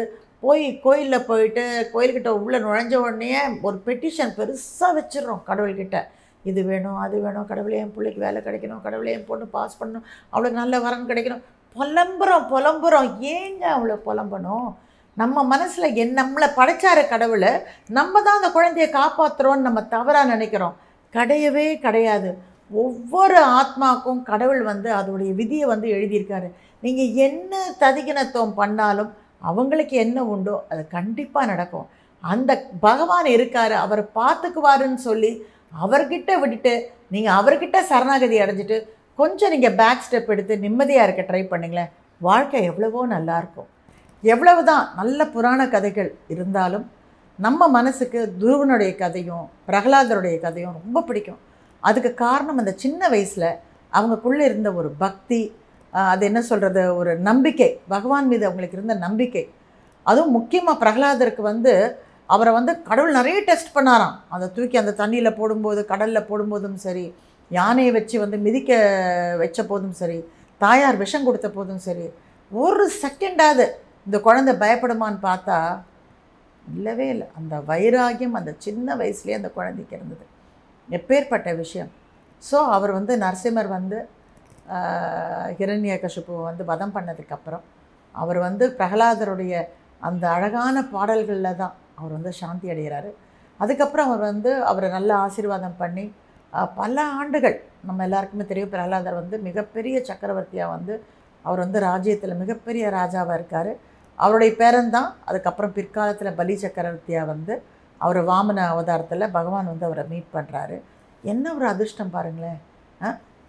போய் கோயிலில் போயிட்டு கோயில்கிட்ட உள்ளே நுழைஞ்ச உடனே ஒரு பெட்டிஷன் பெருசாக வச்சிடறோம் கடவுள்கிட்ட, இது வேணும் அது வேணும், கடவுளே என் பிள்ளைக்கு வேலை கிடைக்கணும், கடவுளே என் பொண்ணு பாஸ் பண்ணணும், அவளுக்கு நல்ல வரன் கிடைக்கணும், புலம்புறோம் புலம்புறோம். ஏங்க அவளை புலம்பணும்? நம்ம மனசில் என் நம்மளை படைச்சார கடவுளை நம்ம தான் அந்த குழந்தையை காப்பாற்றுறோன்னு நம்ம தவறாக நினைக்கிறோம். கிடையவே கிடையாது. ஒவ்வொரு ஆத்மாவுக்கும் கடவுள் வந்து அதோடைய விதியை வந்து எழுதியிருக்காரு. நீங்கள் என்ன ததிகினத்துவம் பண்ணாலும் அவங்களுக்கு என்ன உண்டோ அது கண்டிப்பாக நடக்கும். அந்த பகவான் இருக்கார், அவர் பார்த்துக்குவாருன்னு சொல்லி அவர்கிட்ட விட்டுட்டு நீங்கள் அவர்கிட்ட சரணாகதி அடைஞ்சிட்டு கொஞ்சம் நீங்கள் பேக் ஸ்டெப் எடுத்து நிம்மதியாக இருக்க ட்ரை பண்ணுங்களேன். வாழ்க்கை எவ்வளவோ நல்லாயிருக்கும். எவ்வளவு தான் நல்ல புராண கதைகள் இருந்தாலும் நம்ம மனசுக்கு துருவனுடைய கதையும் பிரகலாதருடைய கதையும் ரொம்ப பிடிக்கும். அதுக்கு காரணம் அந்த சின்ன வயசில் அவங்களுக்குள்ளே இருந்த ஒரு பக்தி, அது என்ன சொல்கிறது, ஒரு நம்பிக்கை, பகவான் மீது அவங்களுக்கு இருந்த நம்பிக்கை. அதுவும் முக்கியமாக பிரகலாதருக்கு வந்து அவரை வந்து கடவுள் நிறைய டெஸ்ட் பண்ணாராம். அதை தூக்கி அந்த தண்ணியில் போடும்போது, கடலில் போடும்போதும் சரி, யானையை வச்சு வந்து மிதிக்க வச்ச போதும் சரி, தாயார் விஷம் கொடுத்த போதும் சரி, ஒரு செகண்டாவது இந்த குழந்தை பயப்படுமான்னு பார்த்தா இல்லவே இல்லை. அந்த வைராகியம் அந்த சின்ன வயசுலேயே அந்த குழந்தைக்கு இருந்தது. எப்பேற்பட்ட விஷயம். ஸோ அவர் வந்து நரசிம்மர் வந்து ஹிரண்யகசிபுவை வந்து வதம் பண்ணதுக்கப்புறம் அவர் வந்து பிரகலாதருடைய அந்த அழகான பாடல்களில் தான் அவர் வந்து சாந்தி அடைகிறாரு. அதுக்கப்புறம் அவர் வந்து அவரை நல்லா ஆசீர்வாதம் பண்ணி பல ஆண்டுகள், நம்ம எல்லாருக்குமே தெரியும், பிரகலாதர் வந்து மிகப்பெரிய சக்கரவர்த்தியாக வந்து அவர் வந்து ராஜ்யத்தில் மிகப்பெரிய ராஜாவாக இருக்கார். அவருடைய பேரன் தான் அதுக்கப்புறம் பிற்காலத்தில் பலி சக்கரவர்த்தியாக வந்து அவர் வாமன அவதாரத்தில் பகவான் வந்து அவரை மீட் பண்ணுறாரு. என்ன ஒரு அதிர்ஷ்டம் பாருங்களேன்.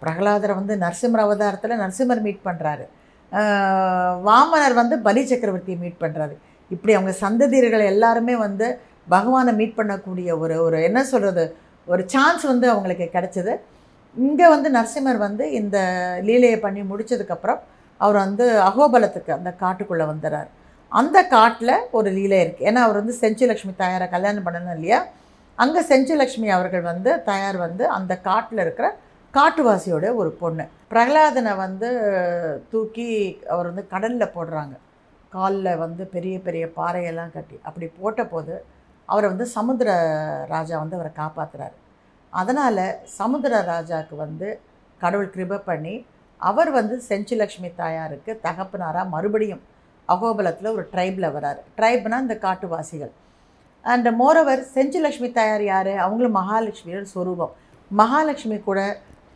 பிரகலாதரை வந்து நரசிம்மர் அவதாரத்தில் நரசிம்மர் மீட் பண்ணுறாரு, வாமனர் வந்து பலி சக்கரவர்த்தியை மீட் பண்ணுறாரு. இப்படி அவங்க சந்ததியர்கள் எல்லாருமே வந்து பகவானை மீட் பண்ணக்கூடிய ஒரு ஒரு என்ன சொல்கிறது, ஒரு சான்ஸ் வந்து அவங்களுக்கு கிடைச்சது. இங்கே வந்து நரசிம்மர் வந்து இந்த லீலையை பண்ணி முடித்ததுக்கப்புறம் அவர் வந்து அகோபலத்துக்கு அந்த காட்டுக்குள்ளே வந்துடுறார். அந்த காட்டில் ஒரு லீலை இருக்குது. ஏன்னா அவர் வந்து செஞ்சுலட்சுமி தாயாரை கல்யாணம் பண்ணணும் இல்லையா, அங்கே செஞ்சுலட்சுமி அவர்கள் வந்து தாயார் வந்து அந்த காட்டில் இருக்கிற காட்டுவாசியோட ஒரு பொண்ணு பிரகலாதனை வந்து தூக்கி அவர் வந்து கடலில் போடுறாங்க. காலில் வந்து பெரிய பெரிய பாறையெல்லாம் கட்டி அப்படி போட்ட போது அவரை வந்து சமுத்திர ராஜா வந்து அவரை காப்பாற்றுறாரு. அதனால் சமுத்திர ராஜாவுக்கு வந்து கடவுள் கிருபை பண்ணி அவர் வந்து செஞ்சிலக்ஷ்மி தாயாருக்கு தகப்பனாராக மறுபடியும் அகோபலத்தில் ஒரு ட்ரைபில் வராரு. ட்ரைப்னால் இந்த காட்டுவாசிகள். அண்ட் மோரோவர் செஞ்சிலக்ஷ்மி தாயார் யார்? அவங்களும் மகாலட்சுமியோட சொரூபம். மகாலட்சுமி கூட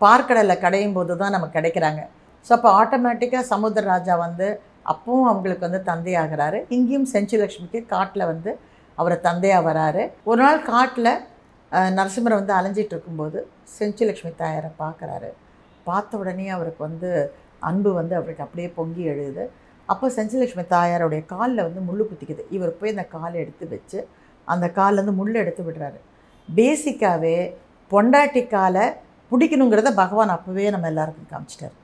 பார்க்கடலை கடையும் போது தான் நமக்கு கிடைக்கிறாங்க. ஸோ அப்போ ஆட்டோமேட்டிக்காக சமுத்திர ராஜா வந்து அப்பவும் அவங்களுக்கு வந்து தந்தையாகிறாரு. இங்கேயும் செஞ்சிலக்ஷ்மிக்கு காட்டில் வந்து அவரை தந்தையாக வராரு. ஒரு நாள் காட்டில் நரசிம்மரை வந்து அலைஞ்சிட்டு இருக்கும்போது செஞ்சிலக்ஷ்மி தாயாரை பார்க்குறாரு. பார்த்த உடனே அவருக்கு வந்து அன்பு வந்து அவருக்கு அப்படியே பொங்கி எழுது. அப்போ செஞ்சிலக்ஷ்மி தாயாருடைய காலில் வந்து முள் குத்திக்குது. இவர் போய் அந்த காலை எடுத்து வச்சு அந்த கால்லேருந்து முள் எடுத்து விடுறாரு. பேசிக்காகவே பொண்டாட்டி காலை பிடிக்கணுங்கிறத பகவான் அப்போவே நம்ம எல்லாருக்கும் காமிச்சிட்டார்.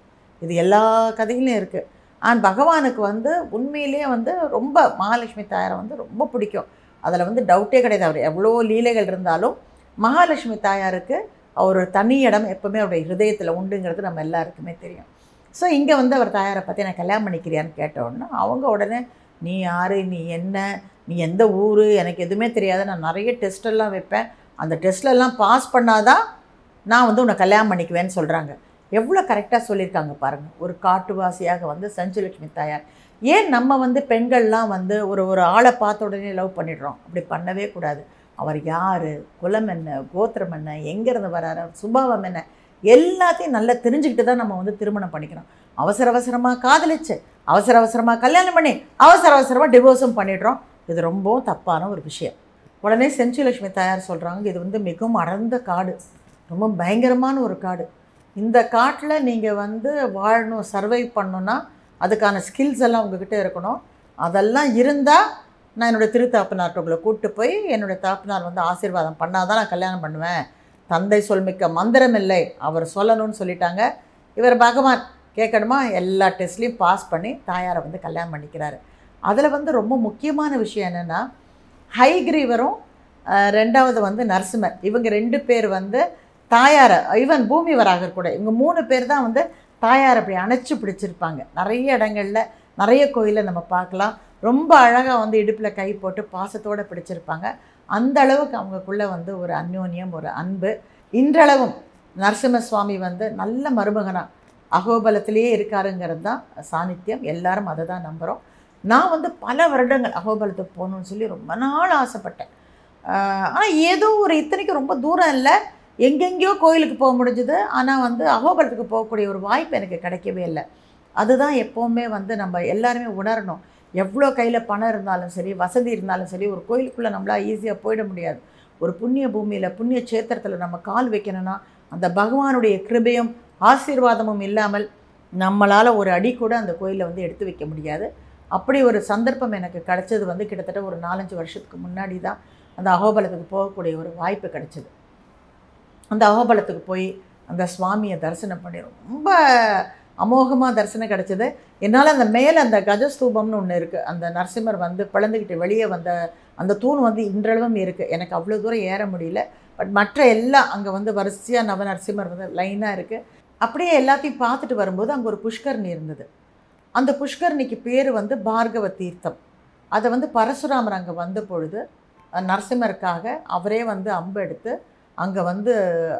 இது எல்லா கதையிலையும் இருக்குது. ஆனால் பகவானுக்கு வந்து உண்மையிலேயே வந்து ரொம்ப மகாலட்சுமி தாயாரை வந்து ரொம்ப பிடிக்கும். அதில் வந்து டவுட்டே கிடையாது. அவர் எவ்வளோ லீலைகள் இருந்தாலும் மகாலட்சுமி தாயாருக்கு அவர் தனி இடம் எப்போவுமே அவருடைய ஹிருதயத்தில் உண்டுங்கிறது நம்ம எல்லாருக்குமே தெரியும். ஸோ இங்கே வந்து அவர் தாயாரை பற்றி நான் கல்யாணம் பண்ணிக்கிறியான்னு கேட்டோன்னா அவங்க உடனே நீ யார், நீ என்ன, நீ எந்த ஊர், எனக்கு எதுவுமே தெரியாது, நான் நிறைய டெஸ்ட்டெல்லாம் வைப்பேன், அந்த டெஸ்ட்லெல்லாம் பாஸ் பண்ணாதான் நான் வந்து உன்னை கல்யாணம் பண்ணிக்குவேன்னு சொல்கிறாங்க. எவ்வளோ கரெக்டாக சொல்லியிருக்காங்க பாருங்கள். ஒரு காட்டுவாசியாக வந்து செஞ்சிலக்ஷ்மி தாயார். ஏன் நம்ம வந்து பெண்கள்லாம் வந்து ஒரு ஒரு ஆளை பார்த்த உடனே லவ் பண்ணிடுறோம்? அப்படி பண்ணவே கூடாது. அவர் யார், குலம் என்ன, கோத்திரம் என்ன, எங்கேருந்து வராரு, சுபாவம் என்ன, எல்லாத்தையும் நல்லா தெரிஞ்சுக்கிட்டு தான் நம்ம வந்து திருமணம் பண்ணிக்கணும். அவசர அவசரமாக காதலிச்சு, அவசர அவசரமாக கல்யாணம் பண்ணி, அவசர அவசரமாக டிவோர்ஸும் பண்ணிடுறோம். இது ரொம்பவும் தப்பான ஒரு விஷயம். உடனே செஞ்சிலக்ஷ்மி தாயார் சொல்கிறாங்க, இது வந்து மிகவும் அடர்ந்த காடு, ரொம்ப பயங்கரமான ஒரு காடு. இந்த காட்டில் நீங்கள் வந்து வாழணும், சர்வைவ் பண்ணணுன்னா அதுக்கான ஸ்கில்ஸ் எல்லாம் உங்ககிட்ட இருக்கணும். அதெல்லாம் இருந்தால் நான் என்னோடய திரு தாப்பனார்களை கூப்பிட்டு போய் என்னுடைய தாப்பனார் வந்து ஆசீர்வாதம் பண்ணால் தான் நான் கல்யாணம் பண்ணுவேன். தந்தை சொல்மிக்க மந்திரம் இல்லை, அவர் சொல்லணும்னு சொல்லிட்டாங்க. இவர் பகவான் கேட்கணுமா எல்லா டெஸ்ட்லேயும் பாஸ் பண்ணி தாயாரை வந்து கல்யாணம் பண்ணிக்கிறாரு. அதில் வந்து ரொம்ப முக்கியமான விஷயம் என்னென்னா, ஹைகிரீவரும் ரெண்டாவது வந்து நரசிம்மர், இவங்க ரெண்டு பேர் வந்து தாயாரை, ஈவன் பூமி வராகர் கூட, இவங்க மூணு பேர் தான் வந்து தாயார் அப்படி அணைச்சி பிடிச்சிருப்பாங்க. நிறைய இடங்களில் நிறைய கோயிலில் நம்ம பார்க்கலாம். ரொம்ப அழகாக வந்து இடுப்பில் கை போட்டு பாசத்தோடு பிடிச்சிருப்பாங்க. அந்த அளவுக்கு அவங்களுக்குள்ளே வந்து ஒரு அந்யோன்யம், ஒரு அன்பு. இன்றளவும் நரசிம்ம சுவாமி வந்து நல்ல மருமகனாக அகோபலத்திலேயே இருக்காருங்கிறது தான் சாநித்தியம். எல்லாரும் அதை தான் நம்புகிறோம். நான் வந்து பல வருடங்கள் அகோபலத்துக்கு போகணுன்னு சொல்லி ரொம்ப நாள் ஆசைப்பட்டேன். ஆனால் ஏதோ ஒரு இத்தனைக்கு ரொம்ப தூரம் இல்லை, எங்கெங்கேயோ கோயிலுக்கு போக முடிஞ்சுது. ஆனால் வந்து அகோபலத்துக்கு போகக்கூடிய ஒரு வாய்ப்பு எனக்கு கிடைக்கவே இல்லை. அதுதான் எப்போவுமே வந்து நம்ம எல்லாருமே உணரணும். எவ்வளோ கையில் பணம் இருந்தாலும் சரி, வசதி இருந்தாலும் சரி, ஒரு கோயிலுக்குள்ளே நம்மளால் ஈஸியாக போயிட முடியாது. ஒரு புண்ணிய பூமியில், புண்ணிய சேத்திரத்தில் நம்ம கால் வைக்கணும்னா அந்த பகவானுடைய கிருபையும் ஆசீர்வாதமும் இல்லாமல் நம்மளால் ஒரு அடி கூட அந்த கோயிலை வந்து எடுத்து வைக்க முடியாது. அப்படி ஒரு சந்தர்ப்பம் எனக்கு கிடைச்சது வந்து கிட்டத்தட்ட ஒரு நாலஞ்சு வருஷத்துக்கு முன்னாடி தான் அந்த அகோபலத்துக்கு போகக்கூடிய ஒரு வாய்ப்பு கிடைச்சிது. அந்த அகோபலத்துக்கு போய் அந்த சுவாமியை தரிசனம் பண்ணி ரொம்ப அமோகமாக தரிசனம் கிடச்சிது என்னால். அந்த மேலே அந்த கஜஸ்தூபம்னு ஒன்று இருக்குது, அந்த நரசிம்மர் வந்து பிளந்துக்கிட்டு வெளியே வந்த அந்த தூண் வந்து இன்றளவும் இருக்குது. எனக்கு அவ்வளோ தூரம் ஏற முடியல. பட் மற்ற எல்லாம் அங்கே வந்து வரிசையாக நவ நரசிம்மர் வந்து லைனாக இருக்குது. அப்படியே எல்லாத்தையும் பார்த்துட்டு வரும்போது அங்கே ஒரு புஷ்கரணி இருந்தது. அந்த புஷ்கரணிக்கு பேர் வந்து பார்கவ தீர்த்தம். அதை வந்து பரசுராமர் அங்கே வந்த பொழுது நரசிம்மருக்காக அவரே வந்து அம்பு எடுத்து அங்கே வந்து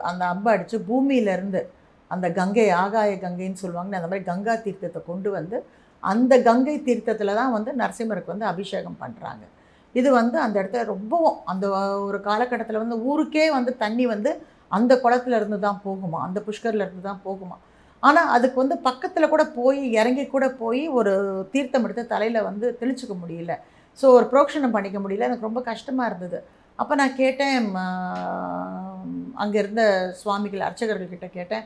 அந்த அம்பு அடித்து பூமியிலேருந்து அந்த கங்கை, ஆகாய கங்கைன்னு சொல்லுவாங்கன்னு, அந்த மாதிரி கங்கா தீர்த்தத்தை கொண்டு வந்து அந்த கங்கை தீர்த்தத்தில் தான் வந்து நரசிம்மருக்கு வந்து அபிஷேகம் பண்ணுறாங்க. இது வந்து அந்த இடத்துல ரொம்பவும் அந்த ஒரு காலகட்டத்தில் வந்து ஊருக்கே வந்து தண்ணி வந்து அந்த குளத்துலேருந்து தான் போகுமா, அந்த புஷ்கர்லேருந்து தான் போகுமா. ஆனால் அதுக்கு வந்து பக்கத்தில் கூட போய் இறங்கி கூட போய் ஒரு தீர்த்தம் எடுத்து தலையில் வந்து தெளிச்சுக்க முடியல. ஸோ ஒரு புரோக்ஷனம் பண்ணிக்க முடியல. எனக்கு ரொம்ப கஷ்டமாக இருந்தது. அப்போ நான் கேட்டேன், அங்கே இருந்த சுவாமிகள் அர்ச்சகர்கள்கிட்ட கேட்டேன்,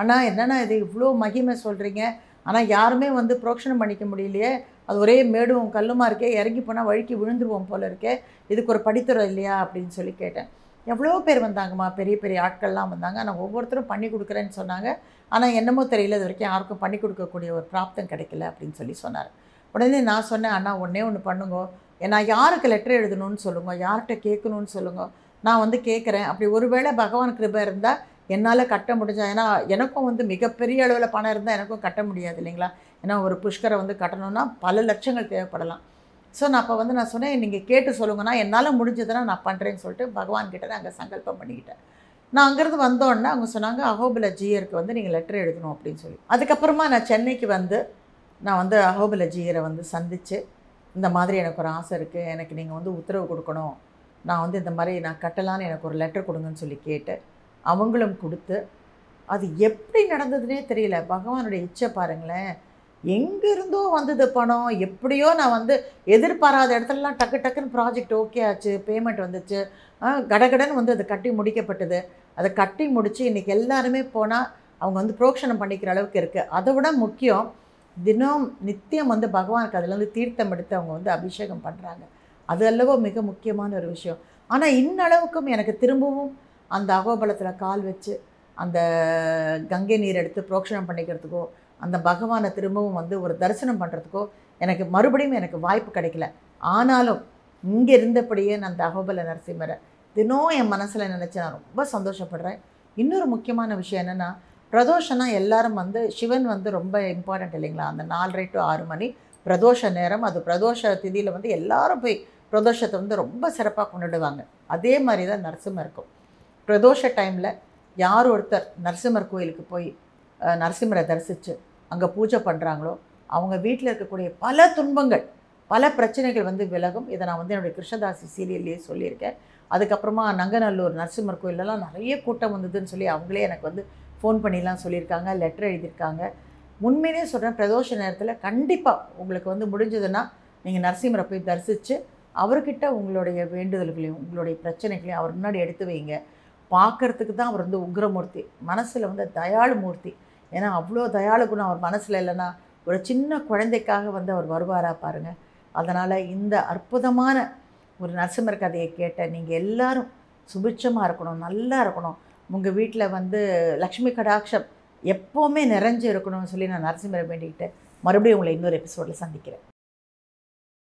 அண்ணா என்னென்னா இது இவ்வளோ மகிமை சொல்கிறீங்க, ஆனால் யாருமே வந்து புரோக்ஷனம் பண்ணிக்க முடியலையே, அது ஒரே மேடும் கல்லுமா இருக்கே, இறங்கி போனால் வழுக்கி விழுந்துருவோம் போல இருக்கே, இதுக்கு ஒரு படித்துறை இல்லையா அப்படின்னு சொல்லி கேட்டேன். எவ்வளோ பேர் வந்தாங்கம்மா, பெரிய பெரிய ஆட்கள்லாம் வந்தாங்க. ஆனால் ஒவ்வொருத்தரும் பண்ணி கொடுக்குறேன்னு சொன்னாங்க. ஆனால் என்னமோ தெரியல, இது வரைக்கும் யாருக்கும் பண்ணி கொடுக்கக்கூடிய ஒரு பிராப்தம் கிடைக்கல அப்படின்னு சொல்லி சொன்னார். உடனே நான் சொன்னேன், அண்ணா ஒன்றே ஒன்று பண்ணுங்கோ, ஏன்னா யாருக்கு லெட்டர் எழுதணும்னு சொல்லுங்க, யார்கிட்ட கேட்கணும்னு சொல்லுங்க, நான் வந்து கேட்குறேன். அப்படி ஒரு வேளை பகவான் கிருபை இருந்தால் என்னால் கட்ட முடிஞ்சா, ஏன்னா எனக்கும் வந்து மிகப்பெரிய அளவில் பணம் இருந்தால் எனக்கும் கட்ட முடியாது இல்லைங்களா. ஏன்னா ஒரு புஷ்கரை வந்து கட்டணும்னா பல லட்சங்கள் தேவைப்படலாம். ஸோ நான் அப்போ வந்து நான் சொன்னேன், நீங்கள் கேட்டு சொல்லுங்கன்னா என்னால் முடிஞ்சதுன்னா நான் பண்ணுறேன்னு சொல்லிட்டு பகவான்கிட்ட நான் அங்கே சங்கல்பம் பண்ணிக்கிட்டேன். நான் அங்கேருந்து வந்தோடனே அவங்க சொன்னாங்க, அகோபில ஜீயருக்கு வந்து நீங்கள் லெட்டர் எழுதணும் அப்படின்னு சொல்லி. அதுக்கப்புறமா நான் சென்னைக்கு வந்து நான் வந்து அகோபில ஜீயரை வந்து சந்தித்து, இந்த மாதிரி எனக்கு ஒரு ஆசை இருக்குது, எனக்கு நீங்கள் வந்து உத்தரவு கொடுக்கணும், நான் வந்து இந்த மாதிரி நான் கட்டலான்னு எனக்கு ஒரு லெட்டர் கொடுங்கன்னு சொல்லி கேட்டு அவங்களும் கொடுத்து, அது எப்படி நடந்ததுன்னே தெரியல, பகவானுடைய இச்சை பாருங்களேன். எங்கேருந்தோ வந்தது பணம், எப்படியோ நான் வந்து எதிர்பாராத இடத்துலலாம் டக்கு டக்குன்னு ப்ராஜெக்ட் ஓகே ஆச்சு, பேமெண்ட் வந்துச்சு, கடகடன்னு வந்து அது கட்டி முடிக்கப்பட்டது. அதை கட்டி முடித்து இன்றைக்கி எல்லாருமே போனால் அவங்க வந்து புரோக்ஷனம் பண்ணிக்கிற அளவுக்கு இருக்குது. அதை விட முக்கியம், தினம் நித்தியம் வந்து பகவானுக்கு அதுலேருந்து தீர்த்தம் எடுத்து அவங்க வந்து அபிஷேகம் பண்ணுறாங்க. அது அல்லவோ மிக முக்கியமான ஒரு விஷயம். ஆனால் இன்னளவுக்கும் எனக்கு திரும்பவும் அந்த அகோபலத்தில் கால் வச்சு அந்த கங்கை நீர் எடுத்து புரோக்ஷனம் பண்ணிக்கிறதுக்கோ, அந்த பகவானை திரும்பவும் வந்து ஒரு தரிசனம் பண்ணுறதுக்கோ எனக்கு மறுபடியும் எனக்கு வாய்ப்பு கிடைக்கல. ஆனாலும் இங்கே இருந்தபடியே நான் அந்த அகோபல நரசிம்மரை தினம் என் மனசில் நினச்சி நான் ரொம்ப சந்தோஷப்படுறேன். இன்னொரு முக்கியமான விஷயம் என்னென்னா, பிரதோஷம்னா எல்லோரும் வந்து சிவன் வந்து ரொம்ப இம்பார்ட்டண்ட் இல்லைங்களா. அந்த நாலரை டு ஆறு மணி பிரதோஷ நேரம், அது பிரதோஷ திதியில் வந்து எல்லாரும் போய் பிரதோஷத்தை வந்து ரொம்ப சிறப்பாக கொண்டாடுவாங்க. அதே மாதிரி தான் நரசிம்மர் இருக்கும். பிரதோஷ டைமில் யார் ஒருத்தர் நரசிம்மர் கோயிலுக்கு போய் நரசிம்மரை தரிசித்து அங்கே பூஜை பண்ணுறாங்களோ அவங்க வீட்டில் இருக்கக்கூடிய பல துன்பங்கள் பல பிரச்சனைகள் வந்து விலகும். இதை நான் வந்து என்னுடைய கிருஷ்ணதாசி சீரியல்லையே சொல்லியிருக்கேன். அதுக்கப்புறமா நங்கநல்லூர் நரசிம்மர் கோயிலெலாம் நிறைய கூட்டம் வந்ததுன்னு சொல்லி அவங்களே எனக்கு வந்து ஃபோன் பண்ணிலாம் சொல்லியிருக்காங்க, லெட்டர் எழுதியிருக்காங்க. உண்மையிலே சொல்கிறேன், பிரதோஷ நேரத்தில் கண்டிப்பாக உங்களுக்கு வந்து முடிஞ்சதுன்னா நீங்கள் நரசிம்மரை போய் தரிசித்து அவர்கிட்ட உங்களுடைய வேண்டுதல்களையும் உங்களுடைய பிரச்சனைகளையும் அவர் முன்னாடி எடுத்து வைங்க. பார்க்குறதுக்கு தான் அவர் வந்து உக்ரமூர்த்தி, மனசில் வந்து தயாளு மூர்த்தி. ஏன்னா அவ்வளோ தயாளு குணம் அவர் மனசில் இல்லைன்னா ஒரு சின்ன குழந்தைக்காக வந்து அவர் வருவாரா பாருங்கள். அதனால் இந்த அற்புதமான ஒரு நரசிம்மர் கதையை கேட்ட நீங்கள் எல்லோரும் சுபிட்சமாக இருக்கணும், நல்லா இருக்கணும், உங்கள் வீட்டில் வந்து லக்ஷ்மி கடாட்சம் எப்போவுமே நிறைஞ்சு இருக்கணும்னு சொல்லி நான் நரசிம்மரை வேண்டிக்கிட்டு மறுபடியும் உங்களை இன்னொரு எபிசோடில் சந்திக்கிறேன்.